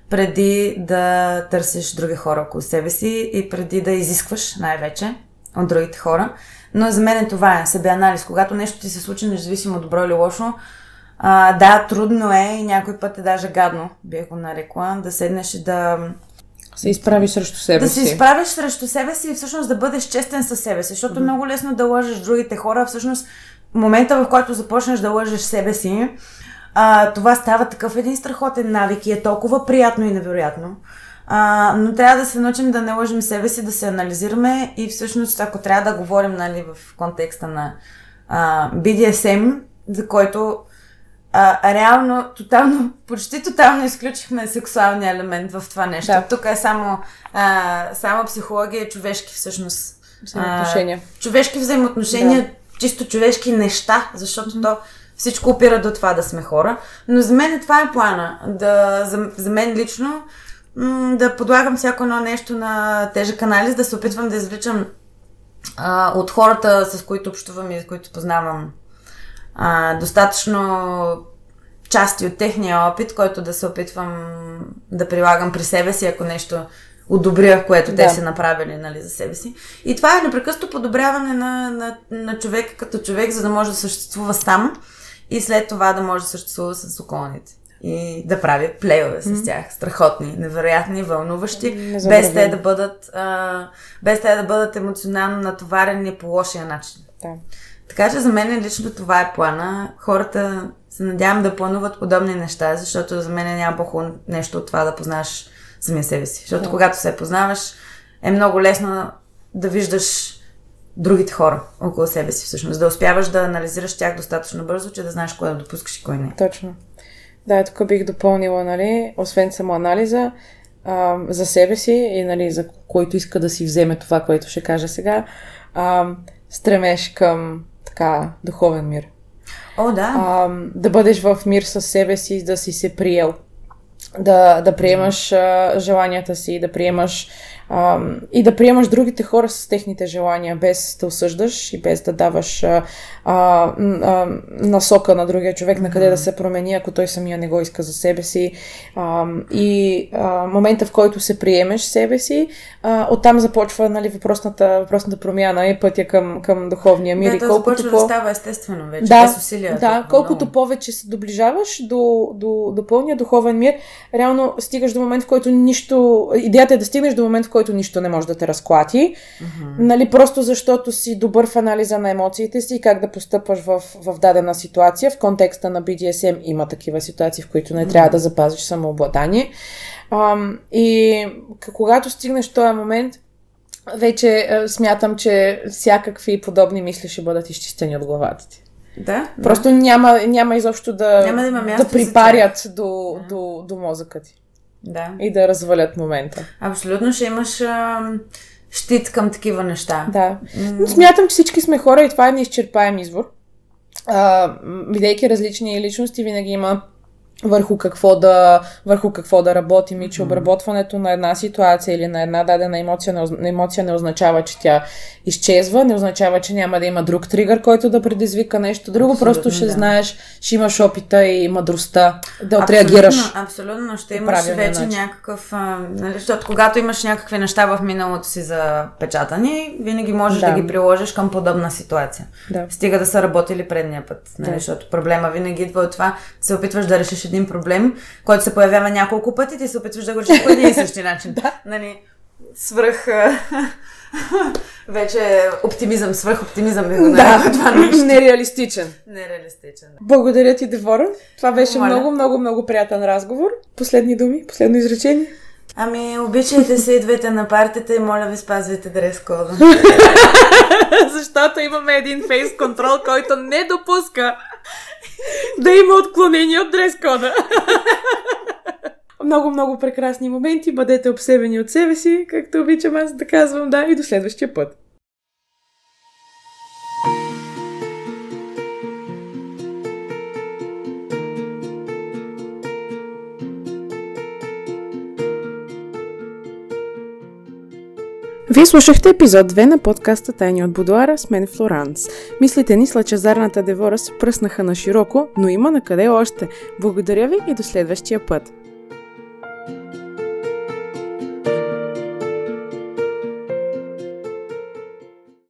преди да търсиш други хора около себе си и преди да изискваш най-вече от другите хора. Но за мен това е себеанализ. Когато нещо ти се случи, независимо добро или лошо, а, да, трудно е и някой път е даже гадно, бих го нарекла, да седнеш и да... се изправиш срещу себе да си. Да се изправиш срещу себе си и всъщност да бъдеш честен със себе си, защото mm-hmm. много лесно да лъжеш другите хора, всъщност момента, в който започнеш да лъжеш себе си, а, това става такъв един страхотен навик и е толкова приятно и невероятно. А, но трябва да се научим да не лъжим себе си, да се анализираме и всъщност, ако трябва да говорим, нали, в контекста на а, би ди ес ем, за който а, реално, тотално, почти тотално изключихме сексуалния елемент в това нещо. Да. Тук е само, а, само психология, човешки всъщност. Взаимоотношения. А, човешки взаимоотношения, да. чисто човешки неща, защото mm-hmm. то всичко опира до това да сме хора. Но за мен това е плана. Да, за, за мен лично м- да подлагам всяко едно нещо на тежък анализ, да се опитвам да извличам а, от хората, с които общувам и с които познавам а, достатъчно части от техния опит, който да се опитвам да прилагам при себе си, ако нещо одобря, което да. те са направили, нали, за себе си. И това е непрекъснато подобряване на, на, на човека като човек, за да може да съществува сам и след това да може да съществува с околните. И да прави плейове с тях. Страхотни, невероятни, вълнуващи, без те да бъдат, а, без те да бъдат емоционално натоварени по лошия начин. Да. Така че за мен лично това е плана. Хората се надявам да плануват подобни неща, защото за мен няма по-хубаво нещо от това да познаваш самия себе си. Защото да. когато се познаваш, е много лесно да виждаш другите хора около себе си всъщност. Да успяваш да анализираш тях достатъчно бързо, че да знаеш кое да допускаш и кое не. Точно. Да, тук бих допълнила, нали, освен самоанализа, а, за себе си и, нали, за който иска да си вземе това, което ще кажа сега, а, стремеш към така духовен мир. О, да. А, да бъдеш в мир със себе си, да си се приел. Да, да приемаш а, желанията си, да приемаш а, и да приемаш другите хора с техните желания, без да осъждаш и без да даваш а, а, а, насока на другия човек, на къде да се промени, ако той самия не го иска за себе си. А, и а, момента, в който се приемеш себе си, а, оттам започва, нали, въпросната, въпросната промяна и пътя към, към духовния мир. Да, и колкото по... да става естествено вече, да, без усилия. Да, колкото много. повече се доближаваш до, до, до пълния духовен мир, реално стигаш до момент, в който нищо... Идеята е да стигнеш до момент, в който нищо не може да те разклати. Mm-hmm. Нали, просто защото си добър в анализа на емоциите си и как да постъпваш в, в дадена ситуация. В контекста на би ди ес ем има такива ситуации, в които не mm-hmm. трябва да запазиш самообладание. Ам, и когато стигнеш този момент, вече а, смятам, че всякакви подобни мисли ще бъдат изчистени от главата ти. Да, Просто да. Няма, няма изобщо да, няма да, има да припарят до, да. До, до мозъка ти. Да. И да развалят момента. Абсолютно ще имаш а, щит към такива неща. Да. Но смятам, че всички сме хора и това е неизчерпаем извор. А, бидейки различни личности, винаги има върху какво да, върху какво да работим и че обработването на една ситуация или на една дадена емоция, емоция не означава, че тя изчезва, не означава, че няма да има друг тригър, който да предизвика нещо друго, абсолютно, просто ще да. знаеш, ще имаш опита и мъдростта да отреагираш. Абсолютно, ще имаш вече начин. някакъв, нали, защото когато имаш някакви неща в миналото си запечатани, винаги можеш да, да ги приложиш към подобна ситуация. Да. Стига да са работили предния път, нали, да. защото проблема винаги идва от това, се опитваш да решиш един проблем, който се появява няколко пъти, ти се опитваш да го решиш по един и същи начин. Да. Нали, свръх вече оптимизъм, свръх оптимизъм ми го нарека това нещо. Нереалистичен. Нереалистичен. Благодаря ти, Девора. Това беше Моля. много, много, много приятен разговор. Последни думи, последно изречение. Ами, обичайте се, идвайте на партията и моля ви спазвайте дрес-кода. Защото имаме един фейс контрол, който не допуска да има отклонение от дрес-кода. Много, много прекрасни моменти. Бъдете обсебени от себе си, както обичам аз да казвам, да, и до следващия път. Вие слушахте епизод две на подкаста Тайни от Будоара с мен Флоранс. Мислите ни с лъчезарната Девора се пръснаха на широко, но има на къде още. Благодаря ви и до следващия път!